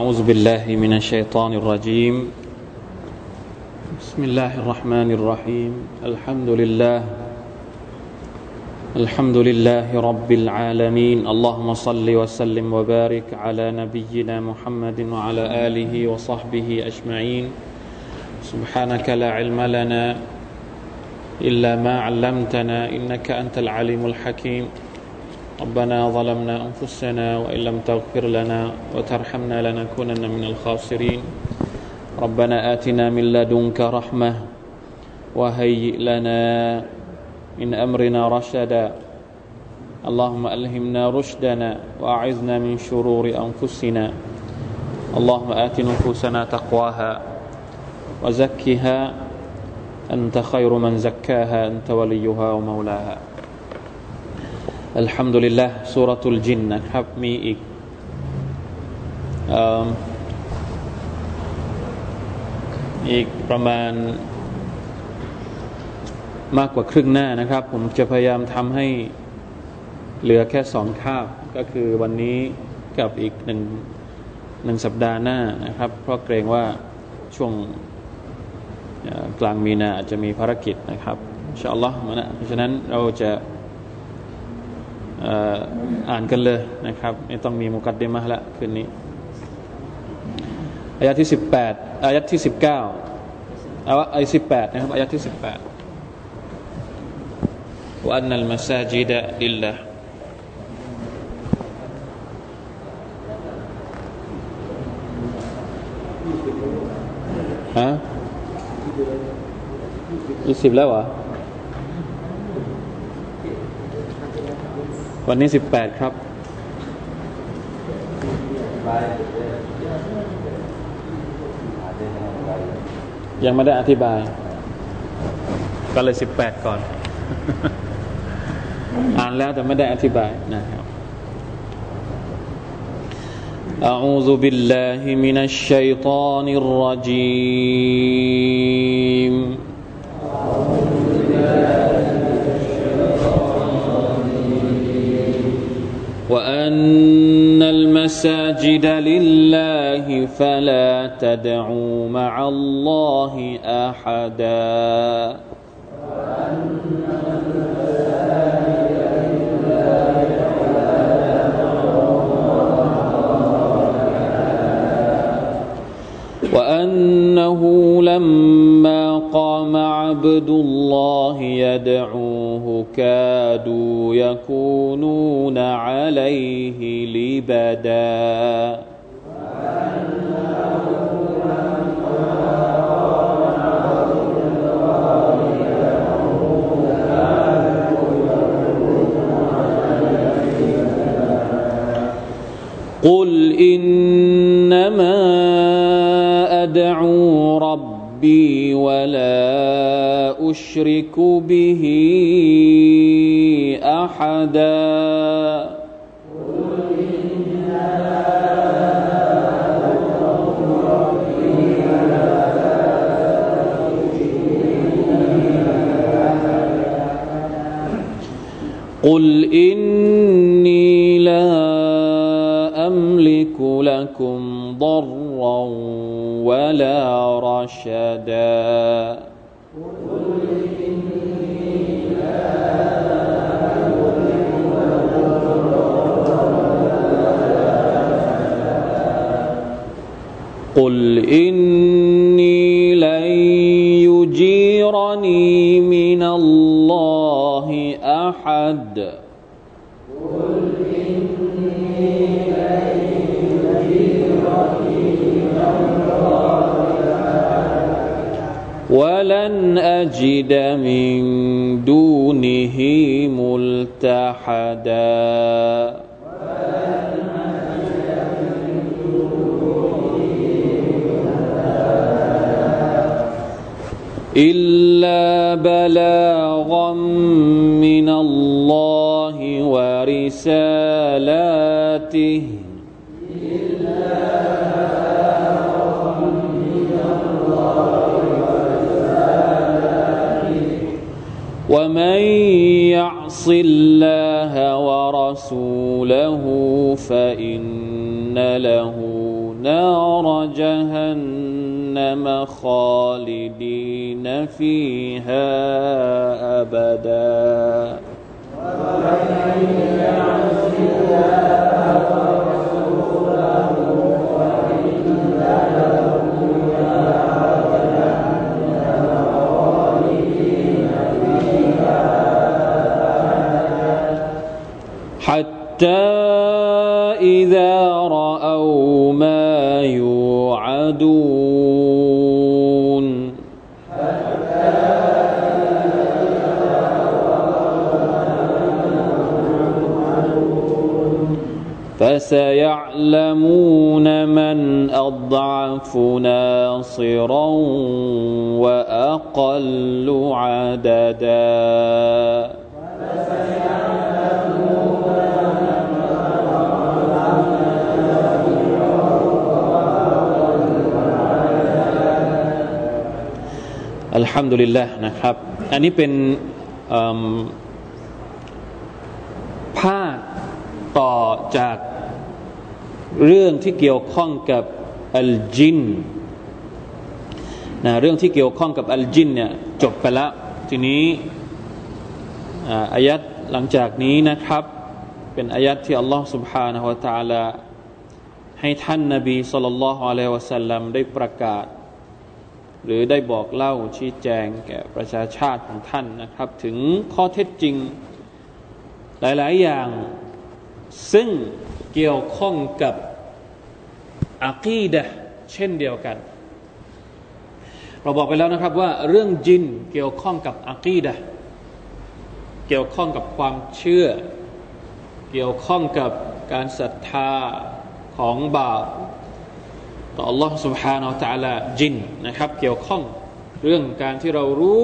أعوذ بالله من الشيطان الرجيم بسم الله الرحمن الرحيم الحمد لله رب العالمين اللهم صل وسلم وبارك على نبينا محمد وعلى آله وصحبه أجمعين سبحانك لا علم لنا إلا ما علمتنا إنك أنت العليم الحكيم ربنا ظلمنا أنفسنا وإن لم تغفر لنا وترحمنا لنكونن من الخاسرين ربنا آتنا من لدنك رحمة وهيئ لنا من أمرنا رشدا اللهم ألهمنا رشدنا وأعذنا من شرور أنفسنا اللهم آت نفوسنا تقواها وزكها أنت خير من زكاها أنت وليها ومولاها الحمد لله سورة الجن นะครับมีอีกประมาณมากกว่าครึ่งหน้านะครับผมจะพยายามทำให้เหลือแค่2คาบก็คือวันนี้กับอีกหนึ่งสัปดาห์หน้านะครับเพราะเกรงว่าช่วงกลางมีนาอาจจะมีภารกิจนะครับอินชาอัลลอฮ์นะเพราะฉะนั้นเราจะอ่านกันเลยนะครับไม่ต้องมีมุกัดดิมะห์ละคืนนี้อายะห์ที่18อายะห์ที่19อายะห์18นะครับอายะห์ที่18ว่าอันนัลมัสาญิดะลิลลาห์ฮะ20แล้วเหรอวันนี้18ครับยังไม่ได้อธิบายก็เลย18ก่อน อ่านแล้วแต่ไม่ได้อธิบายนะครับ أعوذ بالله من الشيطان الرجيم وأن المساجد لله فلا تدعوا مع الله أحدا وأنه لما قام عبد الله يدعوه كادوا يكونون عليه لبدا قل إنما أدعو ربي ولا أشرك به أحدا قل إني لا أملك لكم ضرا ولا رشدا قل إني لن يجيرني من الله أحد ولن أجد من دونه ملتحدا إلا بلاغا من الله ورسالاته ومن يعص الله ورسوله فإن له نار نار جهنم خالدين فيها أبدا حتى إذا رأوا ما يوعدون فسيعلمون من أضعف ناصرا وأقل عدداอัลฮัมดุลิลละห์นะครับอันนี้เป็นภาคต่อจากเรื่องที่เกี่ยวข้องกับอัลจินนะเรื่องที่เกี่ยวข้องกับอัลจินเนี่ยจบไปแล้วทีนี้อายัดหลังจากนี้นะครับเป็นอายัดที่อัลลอฮฺซุบฮานะฮูวะตะอาลาให้ท่านนบีศ็อลลัลลอฮุอะลัยฮิวะซัลลัมได้ประกาศหรือได้บอกเล่าชี้แจงแก่ประชาชาติของท่านนะครับถึงข้อเท็จจริงหลายๆอย่างซึ่งเกี่ยวข้องกับอะกีดะห์เช่นเดียวกันเราบอกไปแล้วนะครับว่าเรื่องจินเกี่ยวข้องกับอะกีดะห์เกี่ยวข้องกับความเชื่อเกี่ยวข้องกับการศรัทธาของบ่าวต่อ Allah سبحانه และ تعالى จินนะครับเกี่ยวข้องเรื่องการที่เรารู้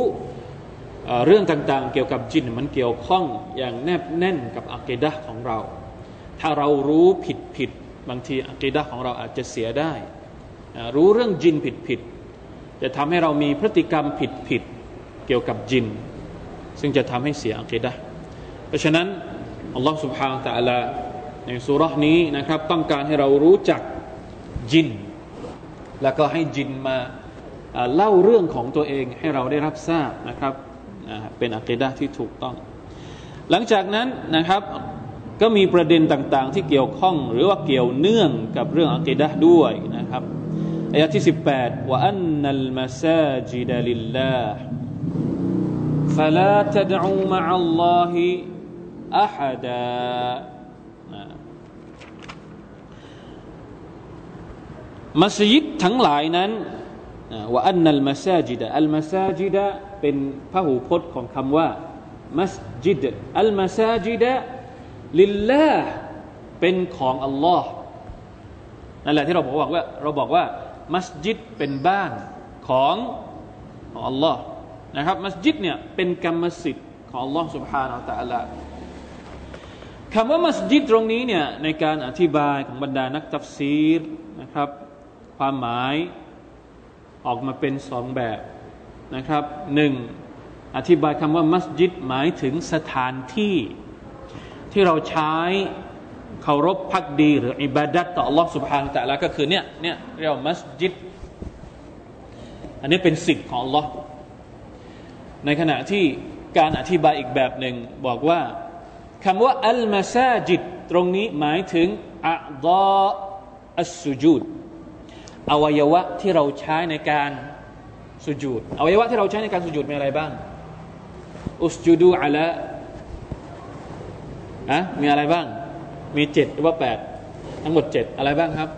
เรื่องต่างๆเกี่ยวกับจินมันเกี่ยวข้องอย่างแนบแน่นกับอะกีดะห์ของเราถ้าเรารู้ผิดบางทีอะกีดะห์ของเราอาจจะเสียได้รู้เรื่องจินผิดจะทำให้เรามีพฤติกรรมผิดเกี่ยวกับจินซึ่งจะทำให้เสียอะกีดะห์เพราะฉะนั้น Allah سبحانه และ تعالى ในซูเราะห์นี้นะครับต้องการให้เรารู้จักจินแล้วก็ให้จินมาเล่าเรื่องของตัวเองให้เราได้รับทราบนะครับเป็นอะกีดะห์ที่ถูกต้องหลังจากนั้นนะครับก็มีประเด็นต่างๆที่เกี่ยวข้องหรือว่าเกี่ยวเนื่องกับเรื่องอะกีดะห์ด้วยนะครับอายะห์ที่18ว่าอันนัลมัสาญิดะลิลลาห์ฟะลาตะดอูมะอัลลอฮิอะฮะดามัสยิดทั้งหลายนั้นว่าอันนัลมัสาญิดะอัลมัสาญิดะเป็นพหูพจน์ของคำว่ามัสยิดอัลมัสาญิดะลิลลาห์เป็นของอัลลอฮ์นั่นแหละที่เราบอกว่ามัสยิดเป็นบ้านของอัลลอฮ์นะครับมัสยิดเนี่ยเป็นกรรมสิทธิ์ของอัลลอฮ์ سبحانه และ تعالى คำว่ามัสยิดตรงนี้เนี่ยในการอธิบายของบรรดานักตัฟซีรนะครับความหมายออกมาเป็นสองแบบนะครับหนึ่งอธิบายคำว่ามัสยิดหมายถึงสถานที่ที่เราใช้เคารพภักดีหรืออิบาดะห์ต่ออัลลอฮฺซุบฮานะฮูวะตะอาลาก็คือเนี่ยเรียกว่ามัสยิดอันนี้เป็นสิทธิ์ของอัลลอฮฺในขณะที่การอธิบายอีกแบบหนึ่งบอกว่าคำว่าอัลมัสาญิดตรงนี้หมายถึงอะฎออัสสุญูดอวัยวะที่เราใช้ในการสุญูดอวัยวะที่เราใช้ในการสุญูดมีอะไรบ้างอุสจูดูอะละมีอะไรบ้างมี7หรือว่า8ทั้งหมด7อะไรบ้างครับ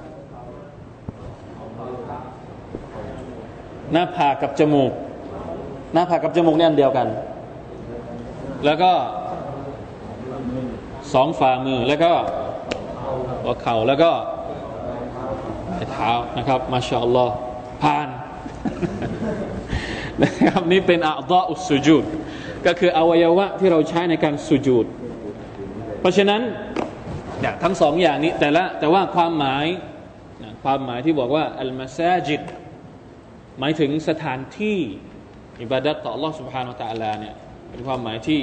หน้าผากกับจมูกเนี่ยอันเดียวกันแล้วก็2ฝ่ามือแล้วก็หัวเข่าแล้วก็เท้านะครับมาชาอัลลอฮ์ผ่านนะครับนี่เป็นอะฎออุสสุญูดก็คืออวัยวะที่เราใช้ในการสุญูดเพราะฉะนั้นทั้งสองอย่างนี้แต่ว่าความหมายที่บอกว่าอัลมัสาญิดหมายถึงสถานที่อิบาดะห์ต่ออัลลอฮ์ سبحانه และ تعالى เนี่ยเป็นความหมายที่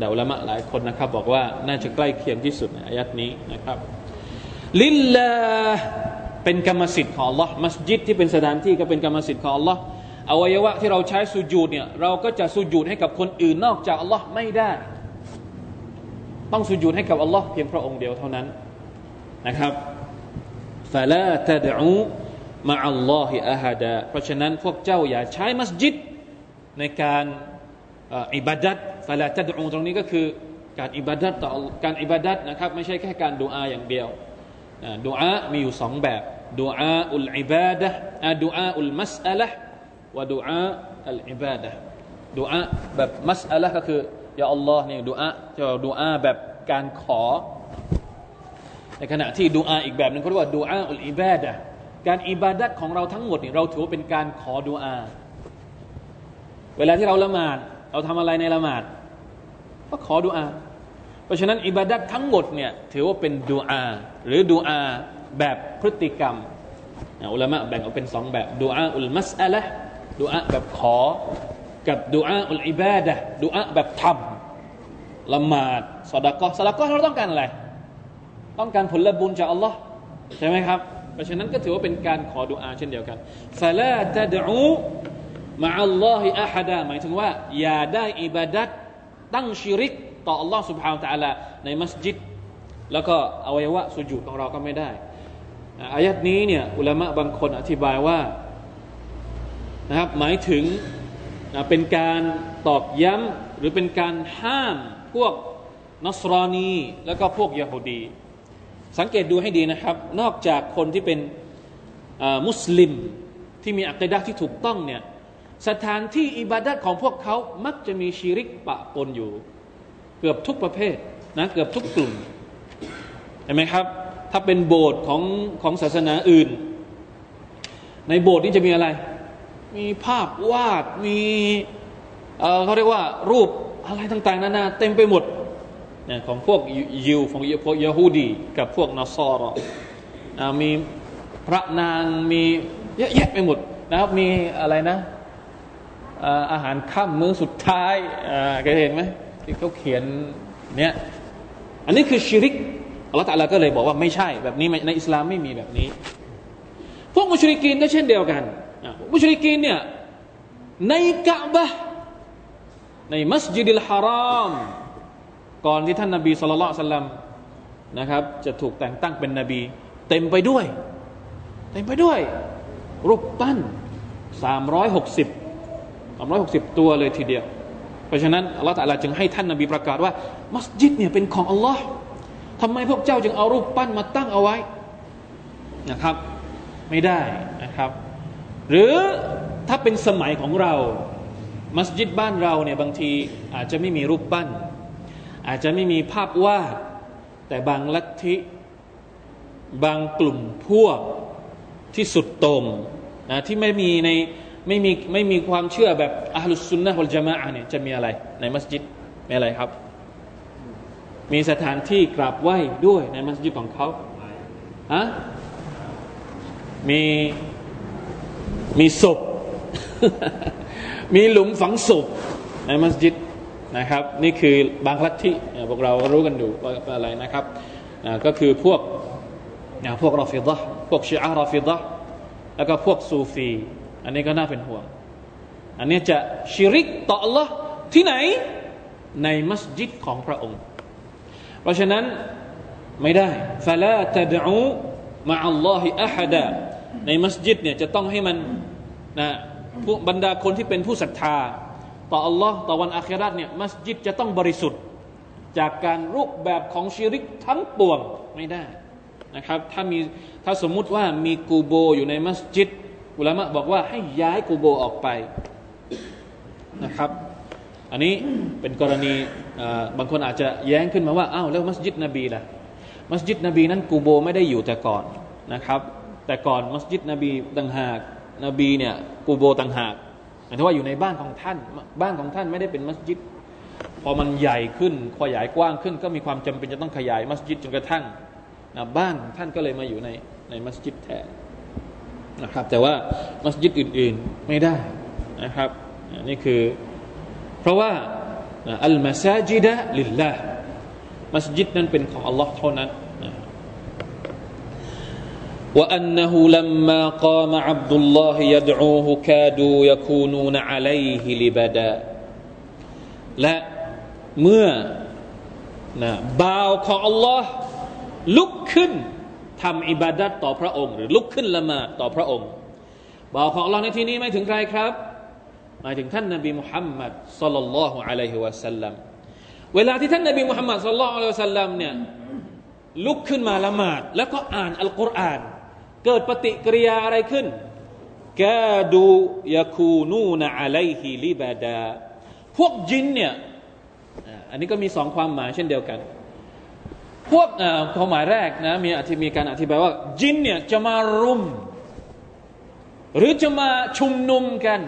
เดาอุละมะหลายคนนะครับบอกว่าน่าจะใกล้เคียงที่สุดในอายัดนี้นะครับลิลลาห์ เป็นกรรมสิทธิ์ของอัลลอฮ์มัสยิดที่เป็นสถานที่ก็เป็นกรรมสิทธิ์ของอัลลอฮ์อวัยวะที่เราใช้สุญูดเนี่ยเราก็จะสุญูดให้กับคนอื่นนอกจากอัลลอฮ์ไม่ได้ต้องสุญูดให้กับอัลลอฮ์เพียงพระองค์เดียวเท่านั้นนะครับฟะลาตะดอูมะอัลลอฮิอะฮะดาเพราะฉะนั้นพวกเจ้าอย่าใช้มัสยิดในการอิบาดัตฟะลาตะดอูตรงนี้ก็คือการอิบาดัตต่อการอิบาดัตนะครับไม่ใช่แค่การดุอาอย่างเดียวดุอามีอยู่สองแบบดุอาอุลอิบาดะดุอาอุลมัสอะละห์วะดุอาอัลอิบาดะดุอาแบบมัสอะละห์ก็คือยาอัลลอฮ์เนี่ยดุอาแบบการขอในขณะที่ดุอาอีกแบบนึงเขาเรียกว่าดุอาอุลอิบาดะการอิบาดัตของเราทั้งหมดเนี่ยเราถือว่าเป็นการขอดุอาเวลาที่เราละหมาดเราทำอะไรในละหมาดก็ขอดุอาเพราะฉะนั้นอิบาดัตทั้งหมดเนี่ยถือว่าเป็นดุอาหรือดุอาแบบพฤติกรรมอุลามะแบ่งออกเป็นสองแบบดุอาอุลมัสอะละห์ดุอาแบบขอกับดุอาอุลอิบาดะห์ดุอาแบบทำละหมาดศอดากะห์เราต้องการอะไรต้องการผลบุญจากอัลลอฮ์ใช่ไหมครับเพราะฉะนั้นก็ถือว่าเป็นการขอดุอาเช่นเดียวกันฟะลาตะดอูมะอัลลอฮิอะฮะดาหมายถึงว่าอย่าได้อิบาดัตตั้งชิริกต่อ Allah Subhanahu Wa Taala ในมัสยิดแล้วก็อวัยวะสุญูดของเราก็ไม่ได้อายัดนี้เนี่ยอุลามะบางคนอธิบายว่านะครับหมายถึงเป็นการตอกย้ำหรือเป็นการห้ามพวกนัสรอนีแล้วก็พวกยะฮูดีสังเกตดูให้ดีนะครับนอกจากคนที่เป็นมุสลิมที่มีอักีดะห์ที่ถูกต้องเนี่ยสถานที่อิบาดะห์ของพวกเขามักจะมีชิริกปะปนอยู่เกือบทุกประเภทนะเกือบทุกกลุ่มเห็นไหมครับถ้าเป็นโบสถ์ของศาสนาอื่นในโบสถ์นี่จะมีอะไรมีภาพวาดมีเขาเรียกว่ารูปอะไรต่างๆนานาเต็มไปหมดเนี่ยของพวกยิวของพวกยะฮูดีกับพวกนัสรอมีพระนางมีเยอะแยะไปหมดนะครับมีอะไรนะอาหารค่ำมื้อสุดท้ายเคยเห็นไหมที่เขาเขียนเนี่ยอันนี้คือชิริกอัลลอฮฺตะอาลาก็เลยบอกว่าไม่ใช่แบบนี้ในอิสลามไม่มีแบบนี้พวกมุชริกีนก็เช่นเดียวกันมุชริกีนเนี่ยในกะบะในมัสยิดอัลฮารอมก่อนที่ท่านนบีศ็อลลัลลอฮุอะลัยฮิวะซัลลัมนะครับจะถูกแต่งตั้งเป็นนบีเต็มไปด้วยรูปปั้น360ตัวเลยทีเดียวเพราะฉะนั้นอัลลอฮฺตะอาลาจึงให้ท่านนบีประกาศว่ามัสยิดเนี่ยเป็นของอัลลอฮ์ทำไมพวกเจ้าจึงเอารูปปั้นมาตั้งเอาไว้นะครับไม่ได้นะครับหรือถ้าเป็นสมัยของเรามัสยิดบ้านเราเนี่ยบางทีอาจจะไม่มีรูปปั้นอาจจะไม่มีภาพวาดแต่บางลัทธิบางกลุ่มพวกที่สุดโต่งนะที่ไม่มีความเชื่อแบบอะห์ลุสซุนนะฮ์วัลญะมาอะห์เนี่ยจะมีอะไรในมัสยิดมีอะไรครับมีสถานที่กราบไหว้ด้วยในมัสยิดของเขาอะมีศพ มีหลุมฝังศพในมัสยิดนะครับนี่คือบางลัทธิพวกเรารู้กันอยู่ว่าอะไรนะครับก็คือพวกรอฟิฎะห์พวกชิอะห์รอฟิฎะห์แล้วก็พวกซูฟีอันนี้ก็น่าเป็นห่วงอันนี้จะชิริกต่อ Allah ที่ไหนในมัสยิดของพระองค์เพราะฉะนั้นไม่ได้ฟะลาตะดอูมะอัลลอฮิอะฮะดาในมัสยิดเนี่ยจะต้องให้มันนะพวกบรรดาคนที่เป็นผู้ศรัทธาต่อ Allah ต่อวันอาคิเราะห์เนี่ยมัสยิดจะต้องบริสุทธิ์จากการรูปแบบของชิริกทั้งปวงไม่ได้นะครับถ้าสมมุติว่ามีกูโบอยู่ในมัสยิดอุลามะบอกว่าให้ย้ายกูโบออกไปนะครับอันนี้เป็นกรณีบางคนอาจจะแย้งขึ้นมาว่าอ้าวแล้วมัสยิดนบีล่ะมัสยิดนบีนั้นกูโบไม่ได้อยู่แต่ก่อนนะครับแต่ก่อนมัสยิดนบีต่างหากนบีเนี่ยกูโบต่างหากหมายถึงว่าอยู่ในบ้านของท่านไม่ได้เป็นมัสยิดพอมันใหญ่ขึ้นขยายกว้างขึ้นก็มีความจำเป็นจะต้องขยายมัสยิดจนกระทั่งบ้านท่านก็เลยมาอยู่ในมัสยิดแทนนะครับแต่ว่ามัสยิดอื่นๆไม่ได้นะครับนี่คือเพราะว่าอัลมัสยิดะลิลลาห์มัสยิดนั้นเป็นของอัลลอฮ์เท่านั้น وأنه لما قام عبد الله يدعوه كادوا يكونون عليه لبدا และเมื่อบ่าวของอัลลอฮ์ลุกขึ้นทำอิบาดะห์ต่อพระองค์หรือลุกขึ้นละหมาดต่อพระองค์บ่าวของอัลลอฮ์ในที่นี้ไม่ถึงใครครับหมายถึงท่านนบีมุฮัมมัดศ็อลลัลลอฮุอะลัยฮิวะซัลลัมเวลาที่ท่านนบีมุฮัมมัดศ็อลลัลลอฮุอะลัยฮิวะซัลลัมเนี่ยลุกขึ้นมาละหมาดแล้วก็อ่านอัลกุรอานเกิดปฏิกิริยาอะไรขึ้นกาดูยะคูนูนะอะลัยฮิลิบาดาพวกญินเนี่ยอันนี้ก็มี2ความหมายเช่นเดียวกันพวกความหมายแรกนะมีการอธิบายว่าญินเนี่ยจะมารุมหรือจะมาชุมนุมกัน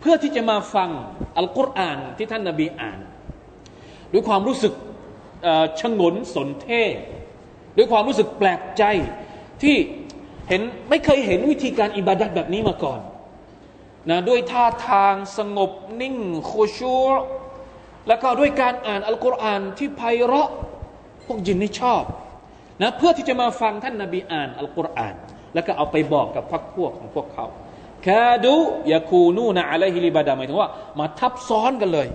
เพื่อที่จะมาฟังอัลกุรอานที่ท่านนบีอ่านด้วยความรู้สึกชงนสนเท่ด้วยความรู้สึกแปลกใจที่เห็นไม่เคยเห็นวิธีการอิบาดะห์แบบนี้มาก่อนนะด้วยท่าทางสงบนิ่งคุชูอ์แล้วก็ด้วยการอ่านอัลกุรอานที่ไพเราะพวกญินนี่ชอบนะเพื่อที่จะมาฟังท่านนบีอ่านอัลกุรอานแล้วก็เอาไปบอกกับพรรคพวกของพวกเขากาดูยะคูนูนะอะลัยฮิลิบาดะหมายถึงว่ามาทับซ้อนกันเลย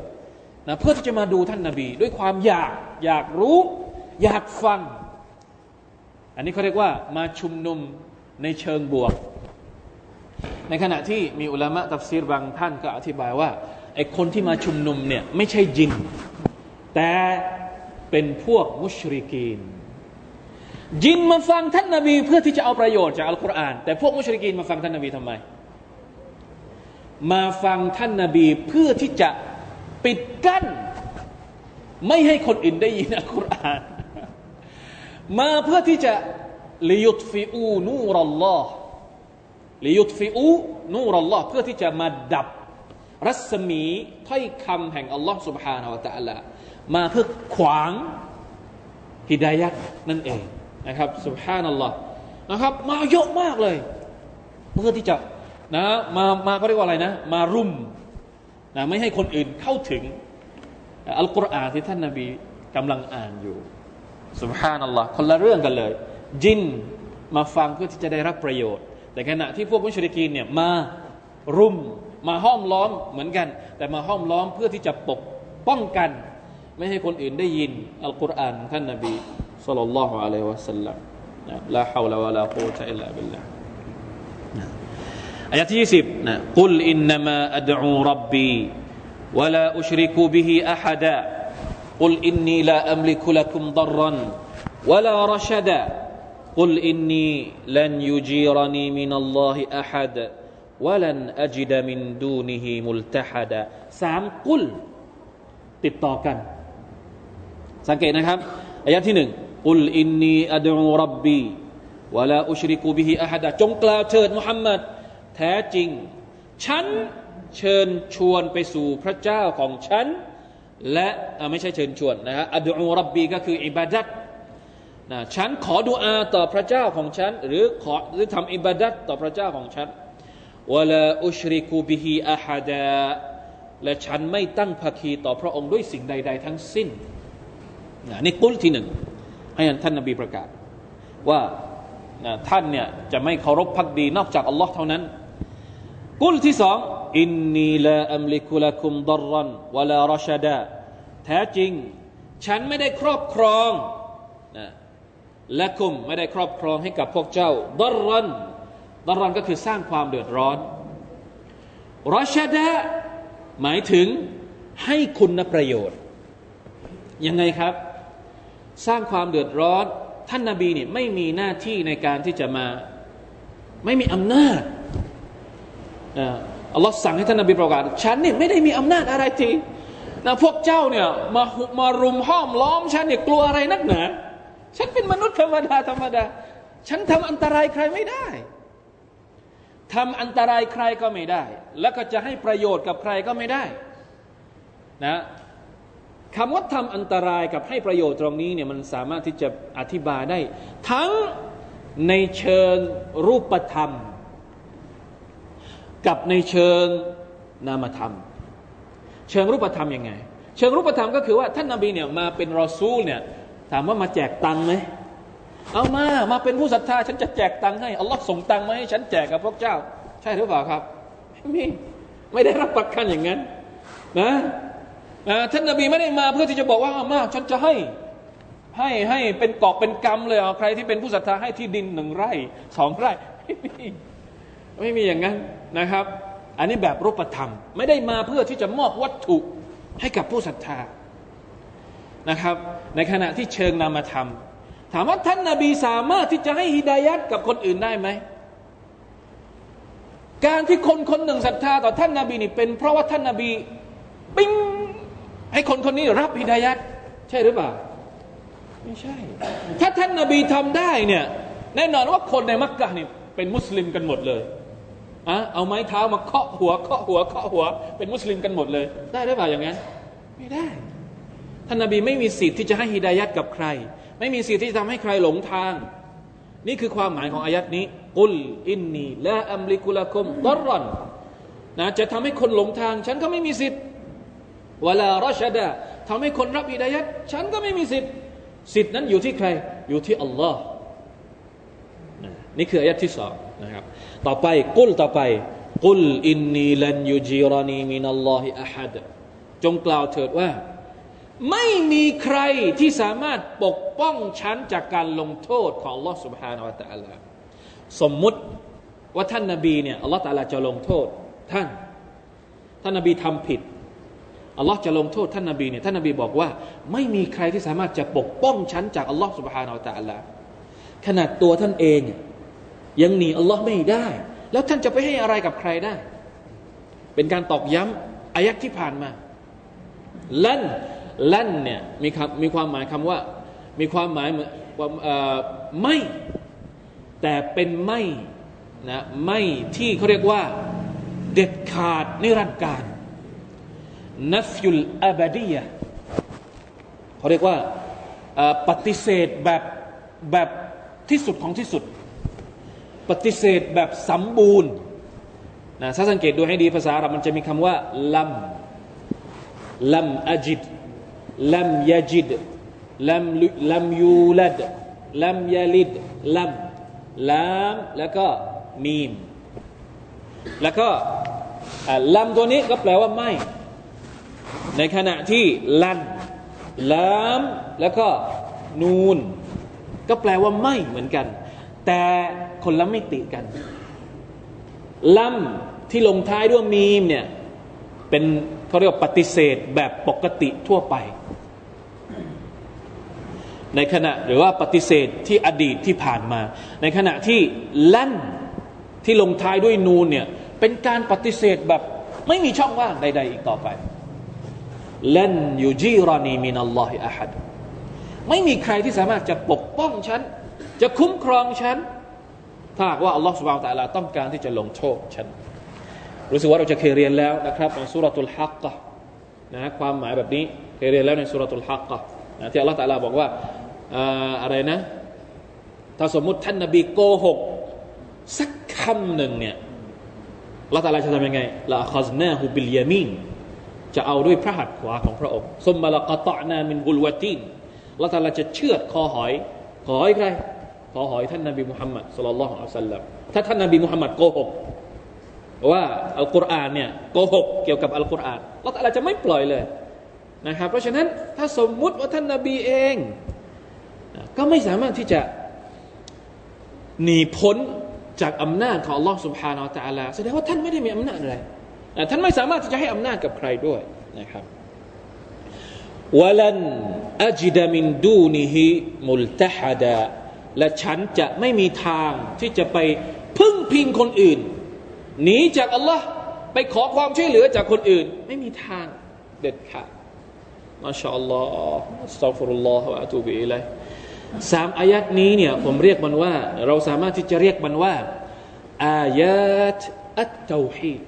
นะเพื่อที่จะมาดูท่านนบีด้วยความอยากรู้อยากฟังอันนี้เขาเรียกว่ามาชุมนุมในเชิงบวกในขณะที่มีอุลามะตัฟซีรบางท่านก็อธิบายว่าไอ้คนที่มาชุมนุมเนี่ยไม่ใช่ญินแต่เป็นพวกมุชริกีนญินมาฟังท่านนบีเพื่อที่จะเอาประโยชน์จากอัลกุรอานแต่พวกมุชริกีนมาฟังท่านนบีทำไมมาฟังท่านนบีเพื่อที่จะปิดกั้นไม่ให้คนอื่นได้ยินอัลกุรอานมาเพื่อที่จะลิยุตฟิอูนูรัลลอฮ์ลิยุตฟิอูนูรัลลอฮ์เพื่อที่จะมาดับรัศมีถ้อยคำแห่งอัลลอฮ์ سبحانه และ تعالى มาเพื่อขวางฮิดายะห์นั่นเองนะครับ سبحان อัลลอฮ์นะครับมาเยอะมากเลยเพื่อที่จะนะมาเขาเรียกว่าอะไรนะมารุมนะไม่ให้คนอื่นเข้าถึงอัลกุรอานที่ท่านนบีกำลังอ่านอยู่ سبحان อัลลอฮ์คนละเรื่องกันเลยจินมาฟังเพื่อที่จะได้รับประโยชน์แต่ขณะที่พวกมุชริกีนเนี่ยมารุมมาห้อมล้อมเหมือนกันแต่มาห้อมล้อมเพื่อที่จะป้องกันไม่ให้คนอื่นได้ยินอัลกุรอานของท่านนบีศ็อลลัลลอฮุอะลัยฮิวะซัลลัมลาฮาวละวะลากูตะอิลลาบิลลาห์อายะห์ที่20นะกุลอินนะมาอัดอูร็อบบีวะลาอุชริกูบิฮิอะฮะดะกุลอินนีลาอัมลิกุละกุมฎัรรันวะลารัชดะกุลอินนีลันยูจีรนีมินัลลอฮิอะฮะดะولن أجد من دونه ملتحدا 3กุลติดต่อกันสังเกตนะครับอายะห์ที่1กุลอินนีอัดอูร็อบบีวะลาอุชริกูบิฮิอะฮะดะจงกล่าวเถิดมุฮัมมัดแท้จริงฉันเชิญชวนไปสู่พระเจ้าของฉันและไม่ใช่เชิญชวนนะฮะอัดอูร็อบบีก็คืออิบาดะห์นะฉันขอดุอาต่อพระเจ้าของฉันหรือทำอิบาดะห์ต่อพระเจ้าของฉันولا أشرك به أحدا และฉันไม่ตั้งภาคีต่อพระองค์ด้วยสิ่งใดๆทั้งสิ้นนี่กุลที่หนึ่งให้ท่านนบีประกาศว่าท่านเนี่ยจะไม่เคารพภักดีนอกจากอัลลอฮ์เท่านั้นกุลที่สองอินนีลาอัมลิกุละคุมฎัรรันวะลารัชดะแท้จริงฉันไม่ได้ครอบครองละคุมไม่ได้ครอบครองให้กับพวกเจ้าฎัรรันดารอนก็คือสร้างความเดือดร้อนรัชดะหมายถึงให้คุณประโยชน์ยังไงครับสร้างความเดือดร้อนท่านนบีเนี่ยไม่มีหน้าที่ในการที่จะมาไม่มีอำนาจอัลลอฮ์สั่งให้ท่านนบีประกาศฉันเนี่ยไม่ได้มีอำนาจอะไรทีนะพวกเจ้าเนี่ยมารุมห้อมล้อมฉันเนี่ยกลัวอะไรนักหนาฉันเป็นมนุษย์ธรรมดาฉันทำอันตรายใครไม่ได้ทำอันตรายใครก็ไม่ได้แล้วก็จะให้ประโยชน์กับใครก็ไม่ได้นะคำว่าทำอันตรายกับให้ประโยชน์ตรงนี้เนี่ยมันสามารถที่จะอธิบายได้ทั้งในเชิงรูปธรรมกับในเชิงนามธรรมเชิงรูปธรรมยังไงเชิงรูปธรรมก็คือว่าท่านนบีเนี่ยมาเป็นรอซูลเนี่ยถามว่ามาแจกตังค์ไหม เอามาเป็นผู้ศรัทธาฉันจะแจกตังค์ให้อัลลอฮ์ส่งตังค์มาให้ฉันแจกกับพวกเจ้าใช่หรือเปล่าครับไม่ได้รับประกันอย่างนั้นนะท่านนบีไม่ได้มาเพื่อที่จะบอกว่ามาฉันจะให้เป็นกอบเป็นกำเลยเอาใครที่เป็นผู้ศรัทธาให้ที่ดิน1ไร่2ไร่ไม่มีอย่างนั้นนะครับอันนี้แบบรูปธรรมไม่ได้มาเพื่อที่จะมอบวัตถุให้กับผู้ศรัทธานะครับในขณะที่เชิงนามธรรมถามว่าท่านนบีสามารถที่จะให้ฮิดายัดกับคนอื่นได้ไหมการที่คนหนึ่งศรัทธาต่อท่านนบีนี่เป็นเพราะว่าท่านนบีปิ้งให้คนนี้รับฮิดายัดใช่หรือเปล่าไม่ใช่ถ้าท่านนบีทำได้เนี่ยแน่นอนว่าคนในมักกะนี่เป็นมุสลิมกันหมดเลยเอาไม้เท้ามาเคาะหัวเป็นมุสลิมกันหมดเลยได้หรือเปล่าอย่างนั้นไม่ได้ท่านนบีไม่มีสิทธิ์ที่จะให้ฮิดายัดกับใครไม่มีสิทธิ์ที่จะทำให้ใครหลงทางนี่คือความหมายของอายัดนี้กุลอินนีละอัมลิกุลากุมดอรรอนนะจะทำให้คนหลงทางฉันก็ไม่มีสิทธิ์วะลารอชดะทำให้คนรับฮิดายัดฉันก็ไม่มีสิทธิ์สิทธิ์นั้นอยู่ที่ใครอยู่ที่อัลลอฮ์นี่คืออายัดที่สองนะครับต่อไปกุลอินนีลันยูจีรานีมินัลลอฮิอะฮัดจงกล่าวเถิดว่าไม่มีใครที่สามารถปกป้องฉันจากการลงโทษของอัลลอฮ์ سبحانه และ تعالى สมมุติว่าท่านนบีเนี่ยอัลลอฮ์ تعالى จะลงโทษท่านนบีทำผิดอัลลอฮ์จะลงโทษท่านนบีเนี่ยท่านนบีบอกว่าไม่มีใครที่สามารถจะปกป้องฉันจากอัลลอฮ์ سبحانه และ تعالى ขนาดตัวท่านเองยังหนีอัลลอฮ์ไม่ได้แล้วท่านจะไปให้อะไรกับใครได้เป็นการตอกย้ำอายักที่ผ่านมาลั่นเนี่ยมีความหมายคำว่ามีความหมายไม่แต่เป็นไม่นะไม่ที่เขาเรียกว่าเด็ดขาดนิรันดร์การนัฟยุลอาบะดียะห์เขาเรียกว่าปฏิเสธแบบที่สุดของที่สุดปฏิเสธแบบสมบูรณ์นะถ้าสังเกตดูให้ดีภาษาอาหรับมันจะมีคำว่าลัมอาจิดลัมยาจิดลัมยูลัดลัมยาลิดลัมแล้วก็มีมแล้วก็ลัมตัวนี้ก็แปลว่าไม่ในขณะที่ลันลัมแล้วก็นูนก็แปลว่าไม่เหมือนกันแต่คนละมิติกันลัมที่ลงท้ายด้วยมีมเนี่ยเป็นเขาเรียกว่าปฏิเสธแบบปกติทั่วไปในขณะหรือว่าปฏิเสธที่อดีตที่ผ่านมาในขณะที่ลันที่ลงท้ายด้วยนูนเนี่ยเป็นการปฏิเสธแบบไม่มีช่องว่างใดๆอีกต่อไปลันยูจีรานีมินัลลอฮิอะฮัดไม่มีใครที่สามารถจะปกป้องฉันจะคุ้มครองฉันถ้าหากว่าอัลลอฮฺซุบฮานะฮูวะตะอาลาต้องการที่จะลงโทษฉันรู้สึกว่าเราจะเคยเรียนแล้วนะครับในซูเราะตุลฮักกะห์นะความหมายแบบนี้เคยเรียนแล้วในซูเราะตุลฮักกะห์นะที่อัลลอฮฺตะอาลาบอกว่าอะไรนะถ้าสมมุติท่านนบีโกหกสักคำหนึ่งเนี่ยอัลลอฮฺตะอาลาจะทำยังไงละอัคซนาฮูบิลยามีนจะเอาด้วยพระหัตถ์ขวาของพระองค์ซุมมะละกะตะอ์นามินกุลวะตีนอัลลอฮฺตะอาลาจะเชือดคอหอยใครขอหอยท่านนบีมุฮัมมัดศ็อลลัลลอฮุอะลัยฮิวะซัลลัมถ้าท่านนบีมุฮัมมัดโกหกว่าอัลกุรอานเนี่ยโกหกเกี่ยวกับอัลกุรอานอัลเลาะห์ตะอาลาจะไม่ปล่อยเลยนะครับเพราะฉะนั้นถ้าสมมุติว่าท่านนบีเองก็ไม่สามารถที่จะหนีพ้นจากอำนาจของอัลเลาะห์ซุบฮานะฮูวะตะอาลาแสดงว่าท่านไม่ได้มีอำนาจอะไรท่านไม่สามารถที่จะให้อำนาจกับใครด้วยนะครับวะลันอัจดะมินดูนิฮิมุลตะฮะดะและฉันจะไม่มีทางที่จะไปพึ่งพิงคนอื่นหนีจากอัลลอฮ์ไปขอความช่วยเหลือจากคนอื่นไม่มีทางเด็ดขาดมาชาอัลลอฮ์อัสตัฆฟิรุลลอฮ์วะอะตูบิอิลัยฮ์สามอายัดนี้เนี่ยผมเรียกมันว่าเราสามารถที่จะเรียกมันว่าอายัดอัตเตาฮีด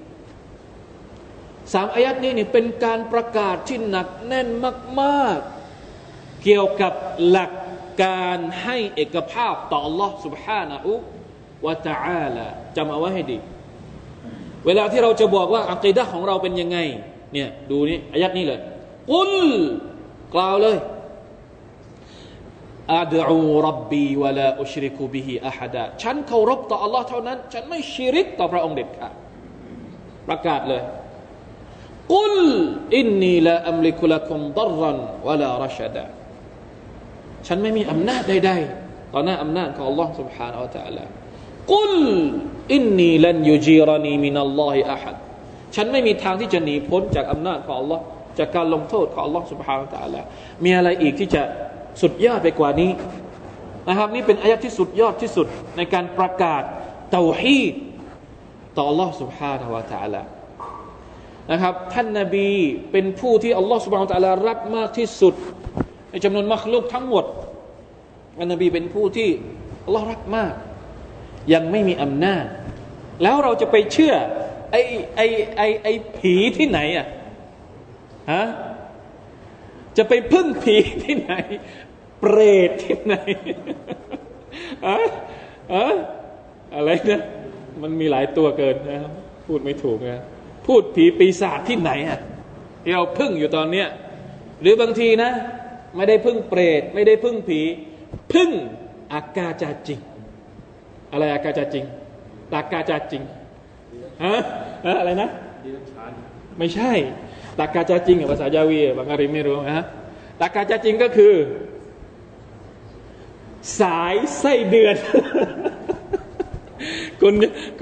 สามอายัดนี้เนี่ยเป็นการประกาศที่หนักแน่นมากๆเกี่ยวกับหลักการให้เอกภาพต่อ Allah Subhanahu wa Taala จำเอาไว้ให้ดีเวลาที่เราจะบอกว่าอะกีดะห์ของเราเป็นยังไงเนี่ยดูนี่อายัดนี้เลยกุลกล่าวเลย อัดอูรับบีวะลาอุชริกุบิฮิอะฮะดะฉันเคารพต่ออัลลอฮ์เท่านั้นฉันไม่ชิริกต่อพระองค์เด็ดขาดประกาศเลยกุลอินนีลาอัมลิกุละกุมดัรรันวะลารัชดะฉันไม่มีอำนาจใดๆต่อหน้าอำนาจของอัลลอฮ์ سبحانه และ تعالى กุลอินนีลันยูจีรานีมินัลลอฮิอะฮัดฉันไม่มีทางที่จะหนีพ้นจากอำนาจของอัลลอฮ์จากการลงโทษของอัลลอฮ์ سبحانه และ تعالى มีอะไรอีกที่จะสุดยอดไปกว่านี้นะครับนี่เป็นอายะที่สุดยอดที่สุดในการประกาศเตาฮีดต่ออัลลอฮ์ سبحانه และ تعالى นะครับท่านนบีเป็นผู้ที่อัลลอฮ์ سبحانه และ تعالى รักมากที่สุดในจำนวนมักลุกทั้งหมดนบีเป็นผู้ที่อัลลอฮ์รักมากยังไม่มีอำนาจแล้วเราจะไปเชื่อไอ้ผีที่ไหนอ่ะฮะจะไปพึ่งผีที่ไหนเปรตที่ไหนอะไรนะมันมีหลายตัวเกินนะพูดไม่ถูกนะพูดผีปีศาจที่ไหนอ่ะที่เราพึ่งอยู่ตอนเนี้ยหรือบางทีนะไม่ได้พึ่งเปรตไม่ได้พึ่งผีพึ่งอากาจาจริงอะไรอากาจาจริงตากาจาจริงฮะอะไรนะไม่ใช่ตากาจาจริงภาษายาวีบางอาริไม่รู้นะฮะตากาจาจริงก็คือสายไส้เดือน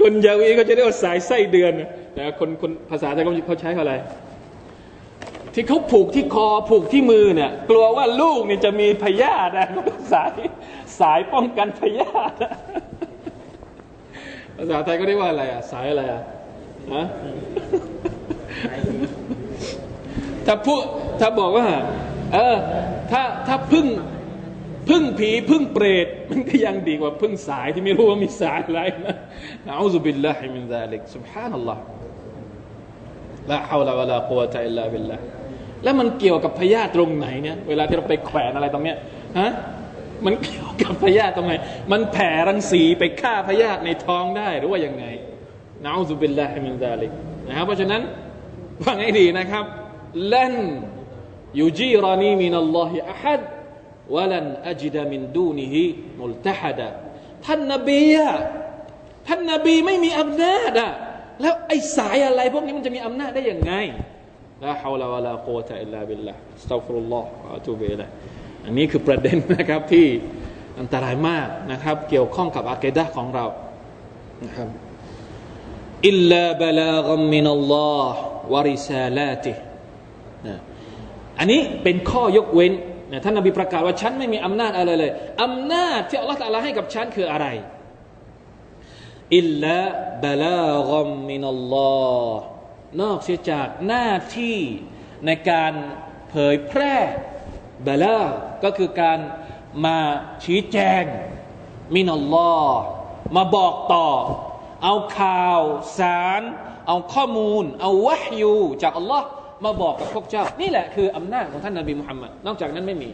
คนยาวีก็จะเรียกว่าสายไส้เดือนแต่คนภาษาไทยเขาใช้อะไรที่เขาผูกที่คอผูกที่มือเนี่ยกลัวว่าลูกเนี่ยจะมีพยาธินะสายป้องกันพยาธิภาษาไทยก็เรียกว่าอะไรอ่ะสายอะไรอ่ะฮะถ้าบอกว่าถ้าพึ่งผีพึ่งเปรตมันก็ยังดีกว่าพึ่งสายที่ไม่รู้ว่ามีสายอะไรนะนะอูซุบิลลาฮิมินซาลิกซุบฮานัลลอฮ์ลาฮาวลาวะลากุวะตะอิลลาบิลลาห์แล้วมันเกี่ยวกับพยาธิตรงไหนเนี่ยเวลาที่เราไปแขวนอะไรตรงเนี้ยฮะมันเกี่ยวกับพยาธิตรงไหนมันแผ่รังสีไปฆ่าพยาธิในท้องได้หรือว่ายังไงนะอูซุบิลลาฮิมินซาลิกนะครับเพราะฉะนั้นฟังให้ดีนะครับลันยูจีรานีมินัลลอฮิอะฮัดวะลันอัจิดะมินดูนิฮิมุลตะฮะดะท่านนบีไม่มีอำนาจอะแล้วไอ้สายอะไรพวกนี้มันจะมีอำนาจได้ยังไงลาฮาวลาวะลากุวะตะอิลลาบิลลาห์อัสตัฆฟิรุลลอฮ์วะอะตูบิอิลัยห์อันนี้คือประเด็นนะครับที่อันตรายมากนะครับเกี่ยวข้องกับอะกีดะห์ของเรานะครับอิลลาบะลาฆัมมินัลลอฮ์วะริซาลาติฮ์นะอันนี้เป็นข้อยกเว้นนะท่านนบีประกาศว่าฉันไม่มีอำนาจอะไรเลยอำนาจที่อัลเลาะห์ตะอาลาให้กับฉันคืออะไรอิลลาบะลาฆัมมินัลลอฮ์นอกเสียจากหน้าที่ในการเผยแพร่บะลาก็คือการมาชี้แจงมินัลลอฮ์มาบอกต่อเอาข่าวสารเอาข้อมูลเอาวะฮยูจากอัลลอฮ์มาบอกกับพวกเจ้านี่แหละคืออำนาจของท่านนบีมุฮัมมัดนอกจากนั้นไม่มี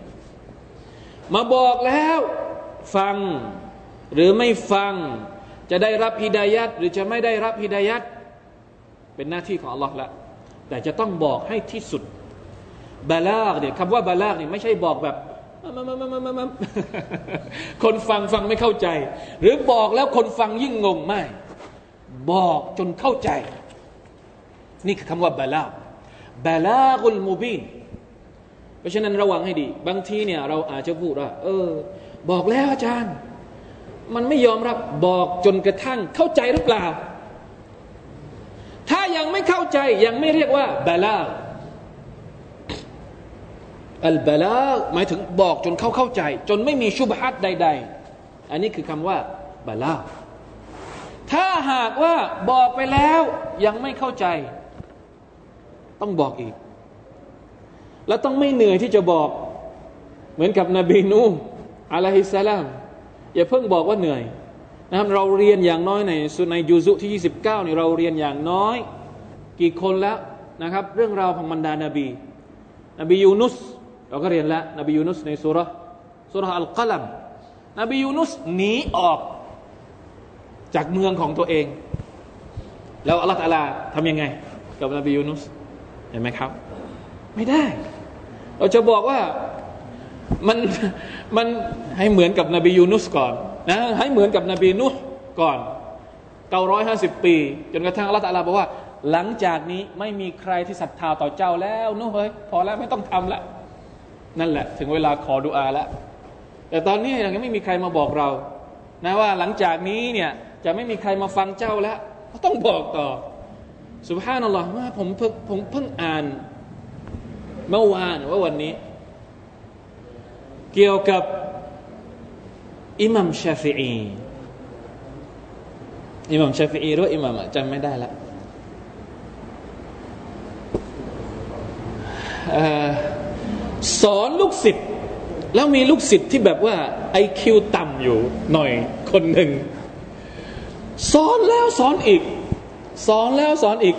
มาบอกแล้วฟังหรือไม่ฟังจะได้รับฮิดายะห์หรือจะไม่ได้รับฮิดายะห์เป็นหน้าที่ของอัลลอฮ์ละแต่จะต้องบอกให้ที่สุดบะลาฆเนี่ยคำว่าบะลาฆเนี่ยไม่ใช่บอกแบบคนฟังไม่เข้าใจหรือบอกแล้วคนฟังยิ่งงงไม่บอกจนเข้าใจนี่คือคำว่าบะลาฆบะลาฆุลมุบีนเพราะฉะนั้นระวังให้ดีบางทีเนี่ยเราอาจจะพูดว่าบอกแล้วอาจารย์มันไม่ยอมรับบอกจนกระทั่งเข้าใจหรือเปล่าถ้ายังไม่เข้าใจยังไม่เรียกว่าบะลาฆอัลบะลาฆหมายถึงบอกจนเข้าใจจนไม่มีชุบฮะห์ใดๆอันนี้คือคำว่าบะลาฆถ้าหากว่าบอกไปแล้วยังไม่เข้าใจต้องบอกอีกและต้องไม่เหนื่อยที่จะบอกเหมือนกับนบีนูห์อะลัยฮิสสลามอย่าเพิ่งบอกว่าเหนื่อยนะครับเราเรียนอย่างน้อยในยูซุที่29เนี่ยเราเรียนอย่างน้อยกี่คนแล้วนะครับเรื่องราวของบรรดานบียูนุสเราก็เรียนแล้วนบียูนุสในซูเราะห์อัลกะลัมนบียูนุสหนีออกจากเมืองของตัวเองแล้วอัลเลาะห์ตะอาลาทำยังไงกับนบียูนุสเห็นไหมครับไม่ได้เราจะบอกว่า มันให้เหมือนกับนบียูนุสก่อนนะให้เหมือนกับนบีนูห์ก่อน950 ปีจนกระทั่งอัลเลาะห์ตะอาลาบอกว่าหลังจากนี้ไม่มีใครที่ศรัทธาต่อเจ้าแล้วนูห์เฮ้ยพอแล้วไม่ต้องทำละนั่นแหละถึงเวลาขอดุอาแล้วแต่ตอนนี้ยังไม่มีใครมาบอกเรานะว่าหลังจากนี้เนี่ยจะไม่มีใครมาฟังเจ้าแล้วต้องบอกต่อซุบฮานัลลอฮ์ว่าผมเพิ่งอ่านเมื่อวานว่าวันนี้เกี่ยวกับอิหม่ามชาฟิอีหรืออิหม่ามจำไม่ได้ละสอนลูกศิษย์แล้วมีลูกศิษย์ที่แบบว่า IQ ต่ำอยู่หน่อยคนหนึ่งสอนแล้วสอนอีก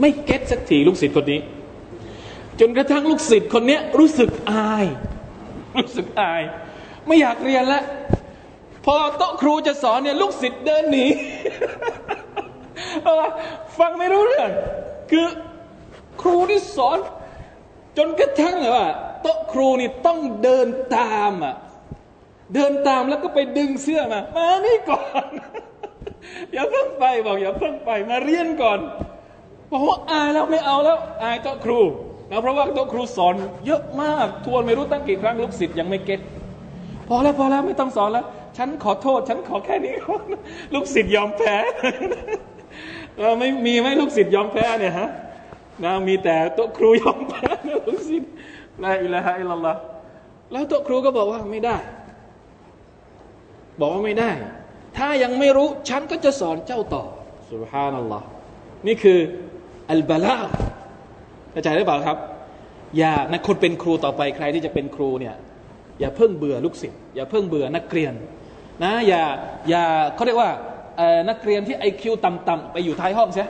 ไม่เก็ทสักทีลูกศิษย์คนนี้จนกระทั่งลูกศิษย์คนนี้รู้สึกอายไม่อยากเรียนแล้วพอโต๊ะครูจะสอนเนี่ยลูกศิษย์เดินหนีฟังไม่รู้เรื่องคือครูที่สอนจนกระทั่งว่าโต๊ะครูนี่ต้องเดินตามแล้วก็ไปดึงเสื้อมานี่ก่อนอย่าเพิ่งไปมาเรียนก่อนเพราะว่าอายแล้วไม่เอาแล้วอายโต๊ะครูนะเพราะว่าโต๊ะครูสอนเยอะมากทวนไม่รู้ตั้งกี่ครั้งลูกศิษย์ยังไม่เก็ทพอแล้วไม่ต้องสอนแล้วฉันขอโทษฉันขอแค่นี้ลูกศิษย์ยอมแพ้ไม่มีไหมลูกศิษย์ยอมแพ้เนี่ยฮะนะมีแต่โต๊ะครูยอมแพ้ลูกศิษย์ลาอิลาฮะอิลลัลลอฮแล้วโต๊ะครูก็บอกว่าไม่ได้ถ้ายังไม่รู้ฉันก็จะสอนเจ้าต่อซุบฮานัลลอฮนี่คืออัลบะลาเข้าใจหรือเปล่าครับอย่านะคนเป็นครูต่อไปใครที่จะเป็นครูเนี่ยอย่าเพิ่งเบื่อลูกศิษย์อย่าเพิ่งเบื่อนักเรียนนะอย่าเขาเรียกว่านักเรียนที่ IQ ต่ำๆไปอยู่ท้ายห้องซะ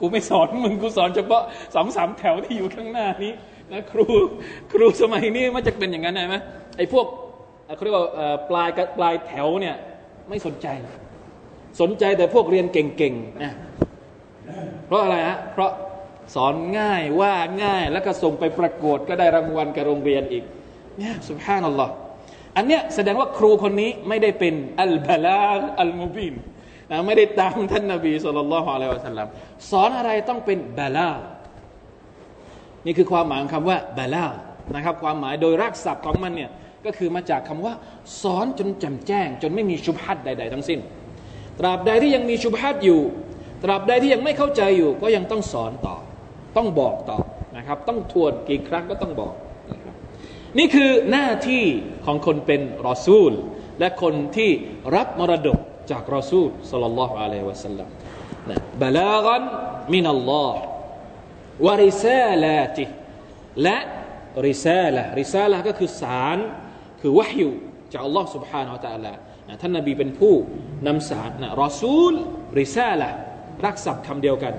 กูไม่สอนมึงกูสอนเฉพาะ 2-3 แถวที่อยู่ข้างหน้านี้นะครูสมัยนี้มันจะเป็นอย่างนั้นไหมไอ้พวกเขาเรียกว่าปลายแถวเนี่ยไม่สนใจแต่พวกเรียนเก่งๆนะเพราะอะไรฮะเพราะสอนง่ายว่าง่ายแล้วก็ส่งไปประกวดก็ได้รางวัลกับโรงเรียนอีกเนี่ยซุบฮานัลลอฮอันเนี้ยแสดงว่าครูคนนี้ไม่ได้เป็นอัลบะลาอัลมุบีนนะไม่ได้ตามท่านนบีศ็อลลัลลอฮุอะลัยฮิวะซัลลัมสอนอะไรต้องเป็นบะลานี่คือความหมายของคำว่าบะลานะครับความหมายโดยรากศัพท์ของมันเนี่ยก็คือมาจากคำว่าสอนจนแจ่มแจ้งจนไม่มีชุบฮัดใดๆทั้งสิ้นตราบใดที่ยังมีชุบฮัดอยู่ตราบใดที่ยังไม่เข้าใจอยู่ก็ยังต้องสอนต่อต้องบอกต่อนะครับต้องทวนกี่ครั้งก็ต้องบอกนะครับนี่คือหน้าที่ของคนเป็นรอซูลและคนที่รับมรดกจากรอซูลศ็อลลัลลอฮุอะลัยฮิวะซัลลัมนะบะลาฆันมินัลลอฮ์วะริซาละติฮ์และริซาละห์ก็คือสารคือวะฮีจากอัลลอฮ์ سبحانه และ تعالى นะท่านนบีเป็นผู้นำสารนะรอซูลริซาละห์รักศัพท์คำเดียวกัน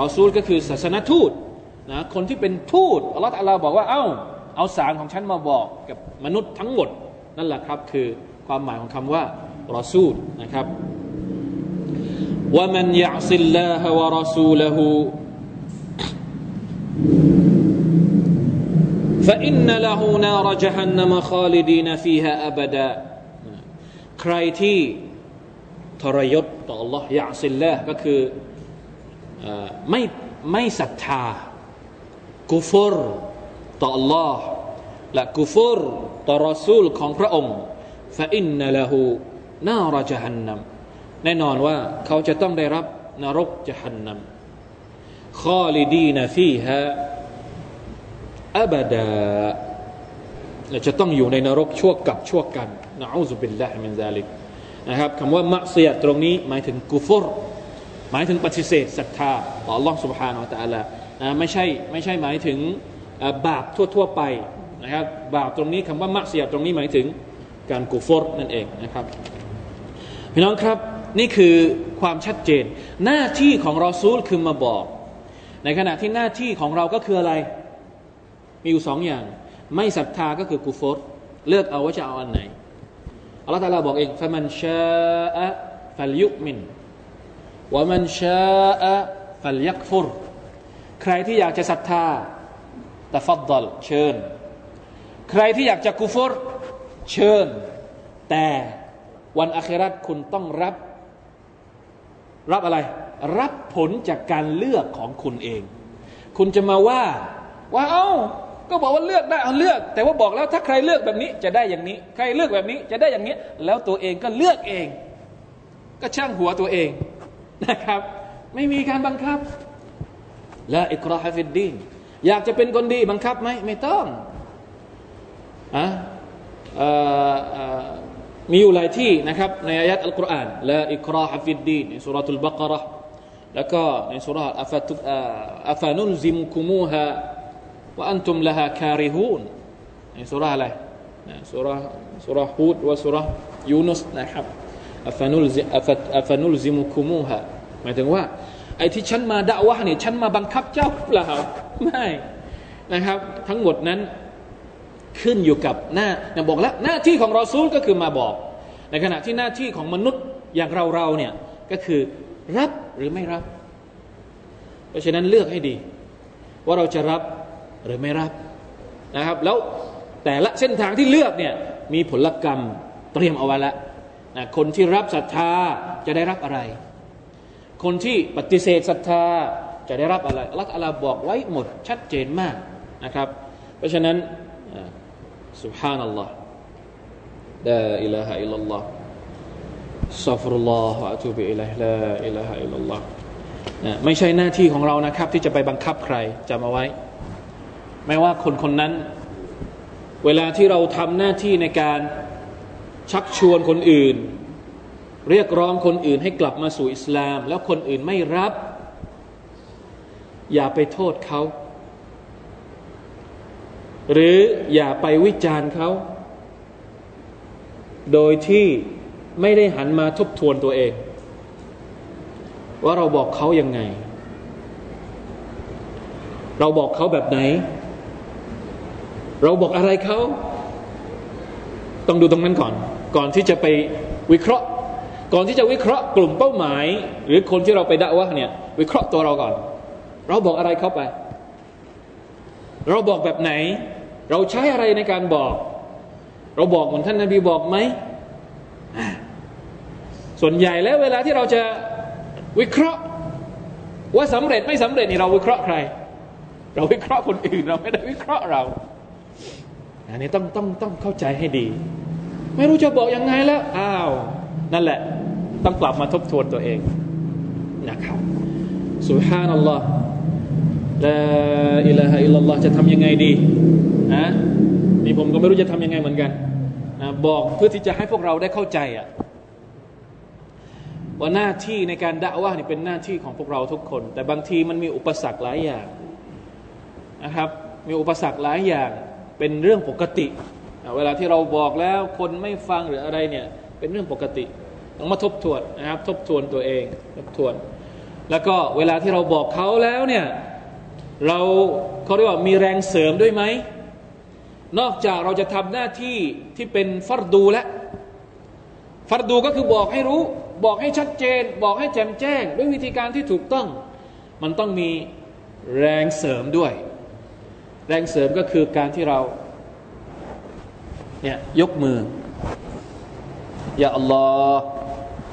รอซูลก็คือศาสนทูตนะคนที่เป็นทูตอัลลอฮ์ตะอาลาบอกว่าเอาสารของฉันมาบอกกับมนุษย์ทั้งหมดนั่นแหละครับคือความหมายของคำว่ารอซูลนะครับวะมันยะอซิลลาฮะวะรอซูละฮูفإن له نار جهنم خالدين فيها أبدا ใครที่ทรยศต่อ Allah ยะอซิลลาห์ก็คือไม่ศรัทธากุฟรต่อ Allah และกุฟรต่อรอซูลของพระองค์ فإن له نار جهنم แน่นอนว่าเขาจะต้องได้รับนรกจะฮันนัม خالدين فيهاอับดาและจะต้องอยู่ในนรกชั่วกับชั่วกันนะอูซุบิลลาฮิมินซาลิกนะครับคำว่ามักซียะตรงนี้หมายถึงกุฟรหมายถึงปฏิเสธศรัทธาต่ออัลเลาะห์ซุบฮานะฮูวะตะอาลาไม่ใช่หมายถึงบาปทั่วๆไปนะครับบาปตรงนี้คำว่ามักซียะตรงนี้หมายถึงการกุฟรนั่นเองนะครับพี่น้องครับนี่คือความชัดเจนหน้าที่ของรอซูลคือมาบอกในขณะที่หน้าที่ของเราก็คืออะไรมีอยู่สองอย่างไม่ศรัทธาก็คือกุฟรเลือกเอาว่าจะเอาอันไหนอัลเลาะห์ตะอาลาบอกเองฟะมันชาอะฟัลยุมินวะมันชาอะฟัลยักฟุรใครที่อยากจะศรัทธาตัฟัดฎอลเชิญ ใครที่อยากจะกุฟรเชิญแต่วันอาคิเราะห์คุณต้องรับอะไรรับผลจากการเลือกของคุณเองคุณจะมาว่าเอ้าก็บอกว่าเลือกได้เอาเลือกแต่ว่าบอกแล้วถ้าใครเลือกแบบนี้จะได้อย่างนี้ใครเลือกแบบนี้จะได้อย่างนี้แล้วตัวเองก็เลือกเองก็ช่างหัวตัวเองนะครับไม่มีการบังคับละอิกราฮะฟิดดีนอยากจะเป็นคนดีบังคับไหมไม่ต้องมีอยู่หลายที่นะครับในอายะห์อัลกุรอานละอิกราฮะฟิดดีนในซูเราะตุลบะเกาะเราะห์แล้วก็ในซูเราะห์อัฟานุลซิมกุมูฮาว่าอันตุมละฮาคาริฮูนในสุราอะไรนะสุราฮูดว่าสุรายูนุสนะครับอัฟนุลซิมุคุมูฮะหมายถึงว่าไอ้ที่ฉันมาดะวะห์เนี่ยฉันมาบังคับเจ้าเปล่าไม่นะครับทั้งหมดนั้นขึ้นอยู่กับบอกแล้วหน้าที่ของรอซูลก็คือมาบอกในขณะที่หน้าที่ของมนุษย์อย่างเราเนี่ยก็คือรับหรือไม่รับเพราะฉะนั้นเลือกให้ดีว่าเราจะรับหรือไม่รับนะครับแล้วแต่ละเส้นทางที่เลือกเนี่ยมีผลกรรมเตรียมเอาไว้แล้วนะคนที่รับศรัทธาจะได้รับอะไรคนที่ปฏิเสธศรัทธาจะได้รับอะไรอัลเลาะห์ตะอาลาบอกไว้หมดชัดเจนมากนะครับเพราะฉะนั้นซุบฮานัลลอฮ์ลาอิลาฮะอิลลัลลอฮ์ซัฟรุลลอฮ์วะอะตูบิอิลัยฮิลาอิลาฮะอิลลัลลอฮ์นะไม่ใช่หน้าที่ของเรานะครับที่จะไปบังคับใครจำเอาไว้ไม่ว่าคนนั้นเวลาที่เราทำหน้าที่ในการชักชวนคนอื่นเรียกร้องคนอื่นให้กลับมาสู่อิสลามแล้วคนอื่นไม่รับอย่าไปโทษเขาหรืออย่าไปวิจารณ์เขาโดยที่ไม่ได้หันมาทบทวนตัวเองว่าเราบอกเขายังไงเราบอกเขาแบบไหนเราบอกอะไรเขาต้องดูตรงนั้นก่อนที่จะไปวิเคราะห์ก่อนที่จะวิเคราะห์กลุ่มเป้าหมายหรือคนที่เราไปดะวะห์เนี่ยวิเคราะห์ตัวเราก่อนเราบอกอะไรเขาไปเราบอกแบบไหนเราใช้อะไรในการบอกเราบอกเหมือนท่านนบีบอกไหมส่วนใหญ่แล้วเวลาที่เราจะวิเคราะห์ว่าสำเร็จไม่สำเร็จนี่เราวิเคราะห์ใครเราวิเคราะห์คนอื่นเราไม่ได้วิเคราะห์เราอันนี้ต้องเข้าใจให้ดีไม่รู้จะบอกยังไงแล้วอ้าวนั่นแหละต้องกลับมาทบทวนตัวเองนะครับซุบฮานัลลอฮ์ลาอิลาฮะอิลลัลลอฮ์จะทำยังไงดีนะนี่ผมก็ไม่รู้จะทำยังไงเหมือนกันนะบอกเพื่อที่จะให้พวกเราได้เข้าใจอะว่าหน้าที่ในการดะวะห์นี่เป็นหน้าที่ของพวกเราทุกคนแต่บางทีมันมีอุปสรรคหลายอย่างนะครับมีอุปสรรคหลายอย่างเป็นเรื่องปกติเวลาที่เราบอกแล้วคนไม่ฟังหรืออะไรเนี่ยเป็นเรื่องปกติต้องมาทบทวนนะครับทบทวนตัวเองทบทวนแล้วก็เวลาที่เราบอกเขาแล้วเนี่ยเขาเรียกว่ามีแรงเสริมด้วยไหมนอกจากเราจะทำหน้าที่ที่เป็นฟัรดูแล้วฟัรดูก็คือบอกให้รู้บอกให้ชัดเจนบอกให้แจ่มแจ้งด้วยวิธีการที่ถูกต้องมันต้องมีแรงเสริมด้วยแรงเสริมก็คือการที่เราเนี่ยยกมือยาอัลลอฮ์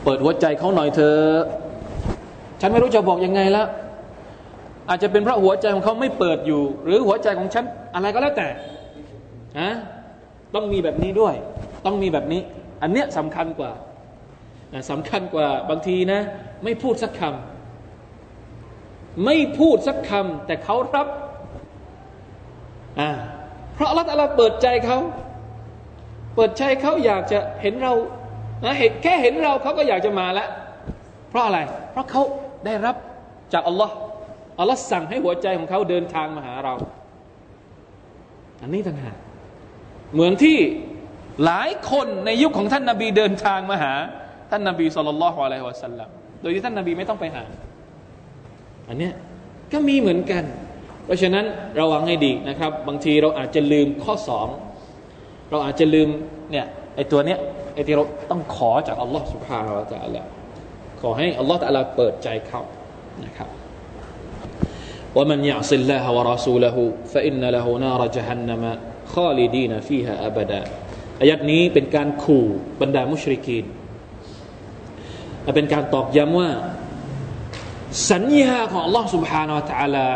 เปิดหัวใจเขาหน่อยเถอะฉันไม่รู้จะบอกยังไงละอาจจะเป็นเพราะหัวใจของเขาไม่เปิดอยู่หรือหัวใจของฉันอะไรก็แล้วแต่นะต้องมีแบบนี้ด้วยต้องมีแบบนี้อันเนี้ยสำคัญกว่าบางทีนะไม่พูดสักคำแต่เขารับเพราะอัลเลาะห์ตะอาลาเปิดใจเขาอยากจะเห็นเรานะแค่เห็นเราเขาก็อยากจะมาละเพราะอะไรเพราะเขาได้รับจากอัลเลาะห์สั่งให้หัวใจของเขาเดินทางมาหาเราอันนี้ต่างหากเหมือนที่หลายคนในยุคของท่านนบีเดินทางมาหาท่านนบีศ็อลลัลลอฮุอะลัยฮิวะซัลลัมโดยที่ท่านนบีไม่ต้องไปหาอันเนี้ยก็มีเหมือนกันเพราะฉะนั้นระวังให้ดีนะครับบางทีเราอาจจะลืมข้อ2เราอาจจะลืมเนี่ยไอ้ตัวเนี้ยไอ้ที่เราต้องขอจากอัลลอฮฺซุบฮานะฮูวะตะอาลาขอให้อัลลอฮฺตะอาลาเปิดใจเขานะครับวะมันยะอซิลลาฮะวะรอซูละฮูฟะอินนะละฮูนารจะฮันนะมะ คอลิดีนาฟีฮาอาบดะอายัดนี้เป็นการขู่บรรดามุชริกีนเป็นการตอกย้ำว่าสัญญาของ Allah Subhanahu Wa Taala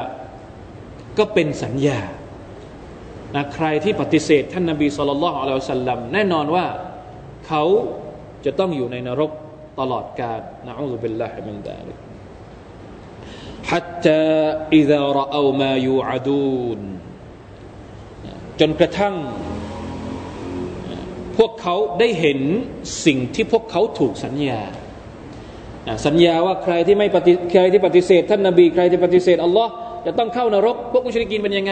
ก็เป็นสัญญานะใครที่ปฏิเสธท่านนบีศ็อลลัลลอฮุอะลัยฮิวะซัลลัมแน่นอนว่าเขาจะต้องอยู่ในนรกตลอดกาลนะอูซุบิลลาฮิมินซาลิก حتى إذا رأوا ما يوعدون จนกระทั่งพวกเขาได้เห็นสิ่งที่พวกเขาถูกสัญญาสัญญาว่าใครที่ปฏิเสธท่านนบีใครที่ปฏิเสธอัลลอฮ์จะต้องเข้านรกพวกมุชริกีนเป็นยังไง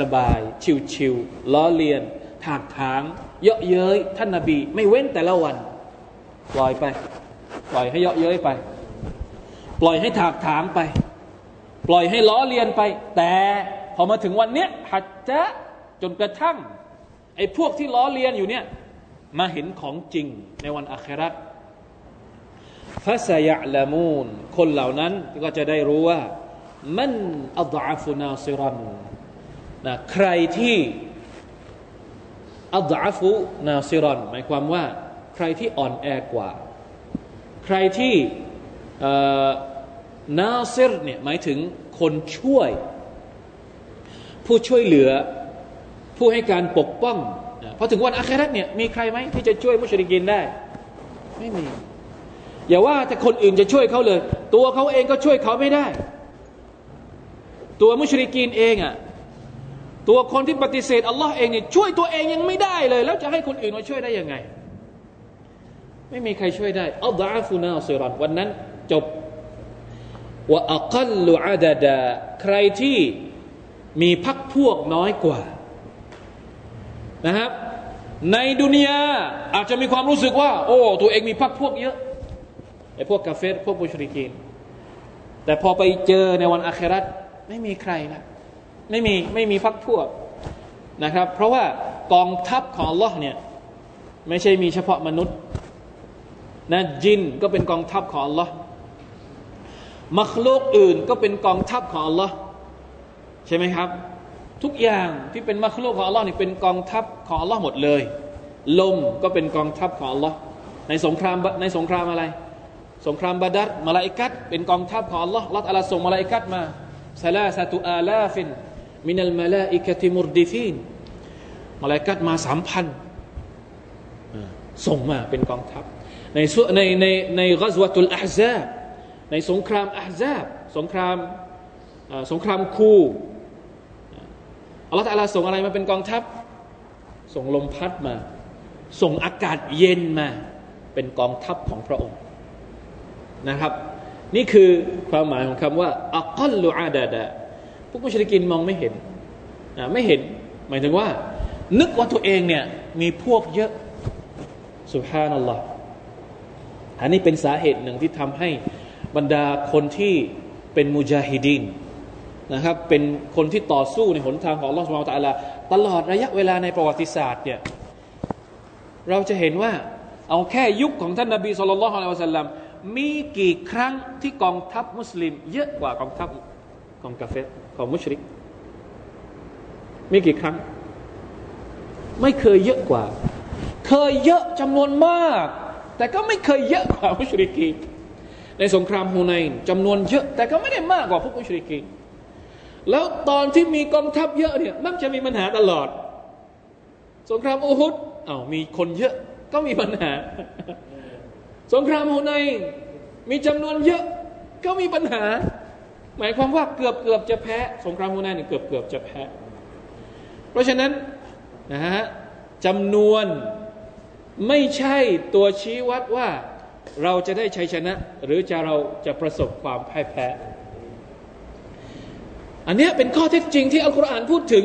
สบายๆชิวๆล้อเลียนถากถางเยาะเย้ยท่านนบีไม่เว้นแต่ละวันปล่อยไปปล่อยให้เยาะเย้ยไปปล่อยให้ถากถางไปปล่อยให้ล้อเลียนไปแต่พอมาถึงวันเนี้ยหัจญะจนกระทั่งไอ้พวกที่ล้อเลียนอยู่เนี่ยมาเห็นของจริงในวันอาคิเราะห์ฟะซะยะละมูนคนเหล่านั้นก็จะได้รู้ว่ามันอัฎออฟุนาซิรันนะใครที่อัฎออฟุนาซิรันหมายความว่าใครที่อ่อนแอกว่าใครที่นาซิรเนี่ยหมายถึงคนช่วยผู้ช่วยเหลือผู้ให้การปกป้องนะพอถึงวันอาคิเราะห์เนี่ยมีใครไหมที่จะช่วยมุชริกีนได้ไม่มีอย่าว่าแต่คนอื่นจะช่วยเขาเลยตัวเขาเองก็ช่วยเขาไม่ได้ตัวมุชริกีนเองอ่ะตัวคนที่ปฏิเสธอัลลอฮ์เองเนี่ยช่วยตัวเองยังไม่ได้เลยแล้วจะให้คนอื่นมาช่วยได้ยังไงไม่มีใครช่วยได้อัฎออฟุนาซิรันวันนั้นจบวะอักัลลุอะดะดะใครที่มีพรรคพวกน้อยกว่านะครับในดุนยาอาจจะมีความรู้สึกว่าโอ้ตัวเองมีพรรคพวกเยอะไอ้พวกกาเฟรพวกมุชริกีนแต่พอไปเจอในวันอาคิเราะห์ไม่มีใครละไม่มีพรรคพวกนะครับเพราะว่ากองทัพของอัลเลาะห์เนี่ยไม่ใช่มีเฉพาะมนุษย์นะจินก็เป็นกองทัพของอัลเลาะห์มัคลูกอื่นก็เป็นกองทัพของอัลเลาะห์ใช่ไหมครับทุกอย่างที่เป็นมัคลูกของอัลเลาะห์นี่เป็นกองทัพของอัลเลาะห์หมดเลยลมก็เป็นกองทัพของอัลเลาะห์ในสงครามอะไรสงครามบาดัรมลาอิกัตเป็นกองทัพของอัลเลาะห์อัลเลาะห์ตะอาลาส่งมลาอิกัตมาซะลาซะตุอาลาฟินมินัลมลาอิกะติมุรดิฟีนมลาอิกัตมา 3,000 ส่งมาเป็นกองทัพในฆะซวะตุลอะฮซาบในสงครามอะฮซาบสงครามคูอัลเลาะห์ตะอาลาส่งอะไรมาเป็นกองทัพส่งลมพัดมาส่งอากาศเย็นมาเป็นกองทัพของพระองค์นะครับนี่คือความหมายของคำว่าอักัลลุอาดะดะพวกมุชริกีนมองไม่เห็นไม่เห็นหมายถึงว่านึกว่าตัวเองเนี่ยมีพวกเยอะซุบฮานัลลอฮ์อันนี้เป็นสาเหตุหนึ่งที่ทำให้บรรดาคนที่เป็นมุญาฮิดีนนะครับเป็นคนที่ต่อสู้ในหนทางของอัลลอฮ์ซุบฮานะฮูวะตะอาลาตลอดระยะเวลาในประวัติศาสตร์เนี่ยเราจะเห็นว่าเอาแค่ยุคของท่านนบีศ็อลลัลลอฮุอะลัยฮิวะซัลลัมมีกี่ครั้งที่กองทัพมุสลิมเยอะกว่ากองทัพของกาเฟรของมุชริกมีกี่ครั้งไม่เคยเยอะกว่าเคยเยอะจำนวนมากแต่ก็ไม่เคยเยอะกว่ามุชริกีในสงครามฮูนัยน์จำนวนเยอะแต่ก็ไม่ได้มากกว่าพวกมุชริกีแล้วตอนที่มีกองทัพเยอะเนี่ยมักจะมีปัญหาตลอดสงครามอูฮุดมีคนเยอะก็มีปัญหาสงครามฮูนัยน์มีจำนวนเยอะก็มีปัญหาหมายความว่าเกือบจะแพ้สงครามฮูนัยน์เกือบจะแพ้เพราะฉะนั้นนะฮะจำนวนไม่ใช่ตัวชี้วัดว่าเราจะได้ชัยชนะหรือเราจะประสบความพ่ายแพ้อันนี้เป็นข้อเท็จจริงที่อัลกุรอานพูดถึง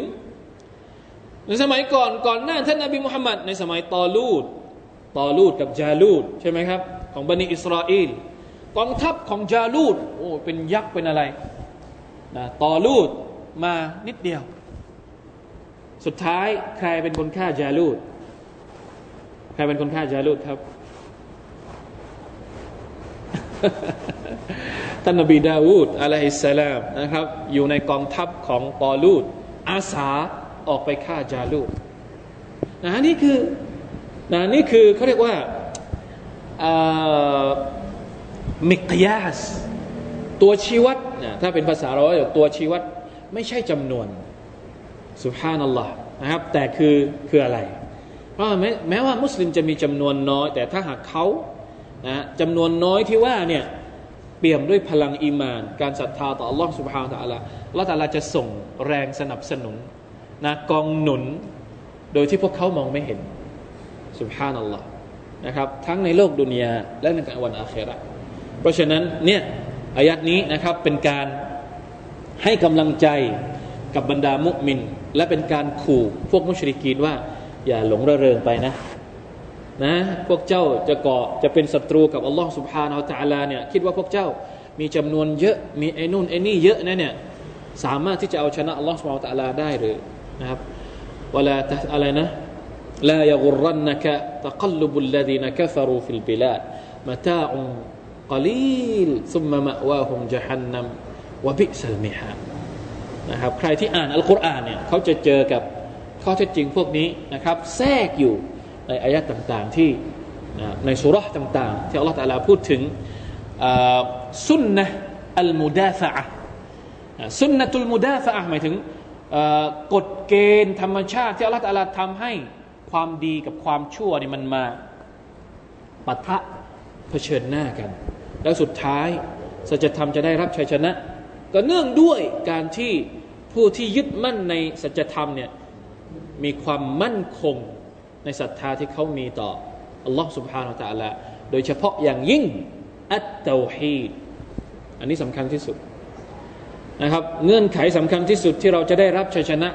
ในสมัยก่อนหน้าท่านนบีมุฮัมมัดในสมัยตอลูดกับจาลูดใช่ไหมครับของบันิอิสราเอลกองทัพของจาลูดเป็นยักษ์เป็นอะไรนะตอลูดมานิดเดียวสุดท้ายใครเป็นคนฆ่าจาลูดใครเป็นคนฆ่าจาลูดครับ ท่านนบีดาวูดอะลัยฮิสสลามนะครับอยู่ในกองทัพของตอลูดอาสา ออกไปฆ่าจาลูตนะนี่คือเขาเรียกว่ามิกยาสตัวชี้วัดนะถ้าเป็นภาษาเราเรียกตัวชี้วัดไม่ใช่จำนวนซุบฮานัลลอฮ์นะครับแต่คืออะไรเพราะแม้ว่ามุสลิมจะมีจำนวนน้อยแต่ถ้าหากเขานะจำนวนน้อยที่ว่าเนี่ยเปี่ยมด้วยพลังอีมานการศรัทธาต่ออัลลอฮ์ซุบฮานะฮูวะตะอาลาอัลเลาะห์ตะอาลาจะส่งแรงสนับสนุนนะกองหนุนโดยที่พวกเขามองไม่เห็นซุบฮานัลลอฮ์นะครับทั้งในโลกดุนยาและในวันอาคิเราะห์เพราะฉะนั้นเนี่ยอายัดนี้นะครับเป็นการให้กำลังใจกับบรรดามุมินและเป็นการขู่พวกมุชริกีนว่าอย่าหลงระเริงไปนะพวกเจ้าจะเป็นศัตรูกับอัลลอฮฺซุบฮานะฮูวะตะอาลาเนี่ยคิดว่าพวกเจ้ามีจำนวนเยอะมีไอ้นู่นไอ้นี่เยอะนะเนี่ยสามารถที่จะเอาชนะอัลลอฮฺซุบฮานะฮูวะตะอาลาได้หรือนะครับวะลาอะไรนะลายะกุรรันนะกะตะกัลลุบุลลดีนะกัฟรูฟิลบิลาดมะตาอุกะลีลซุมมะมะวาฮุมญะฮันนัมวะบิซัลมิฮาดนะครับใครที่อ่านอัลกุรอานเนี่ยเขาจะเจอกับข้อเท็จจริงพวกนี้นะครับแทรกอยู่ในอายะห์ต่างๆที่ในซูเราะห์ต่างๆที่อัลเลาะห์ตะอาลาพูดถึงซุนนะห์อัลมุดาฟะอะห์ซุนนะตุลมุดาฟะอะห์หมายถึงกฎเกณฑ์ธรรมชาติที่อัลเลาะห์ตะอาลาทำให้ความดีกับความชั่วนี่มันมาปะทะเผชิญหน้ากันแล้วสุดท้ายสัจธรรมจะได้รับชัยชนะก็เนื่องด้วยการที่ผู้ที่ยึดมั่นในสัจธรรมเนี่ยมีความมั่นคงในศรัทธาที่เขามีต่ออัลลอฮฺซุบฮานะฮูวะตะอาลาโดยเฉพาะอย่างยิ่งอัตเตาฮีดอันนี้สำคัญที่สุดนะครับเงื่อนไขสำคัญที่สุดที่เราจะได้รับชัยชนะ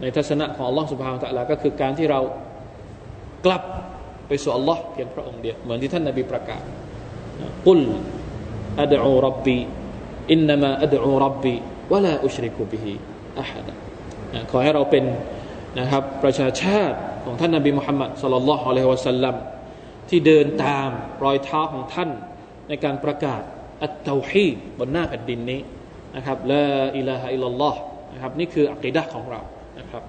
ในทัศนะของอัลลอฮฺซุบฮานะฮูวะตะอาลาก็คือการที่เรากลับไปสู่อัลลอฮฺเพียงพระองค์เดียวเหมือนที่ท่านนบีประกาศกุลอัดอูร็อบบีอินนามะอัดอูร็อบบีวะลาอุชริกุบิฮิอะฮัดขอให้เราเป็นนะครับประชาชาติของท่านนบีมุฮัมมัดศ็อลลัลลอฮุอะลัยฮิวะซัลลัมที่เดินตามรอยเท้าของท่านในการประกาศอัตเตาฮีดบนหน้าแผ่นดินนี้นะครับลาอิลาฮะอิลลัลลอฮนะครับนี่คืออะกีดะห์ของเรานะครับ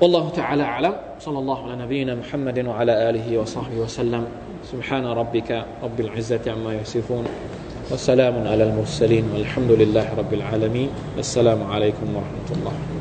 วัลลอฮุตะอาลาอะลัมศ็อลลัลลอฮุอะลานบีนะมุฮัมมัดวะอะลาอาลิฮิวะศอฮบิวะซัลลัมซุบฮานะร็อบบิกะร็อบบิลอิซซะติอัมมายัศิฟูนวะสสลามุอะลัลมุรซะลีนวัลฮัมดุลิลลาฮิร็อบบิลอาละมีนอัสสลามุอะลัยกุมวะเราะห์มะตุลลอฮ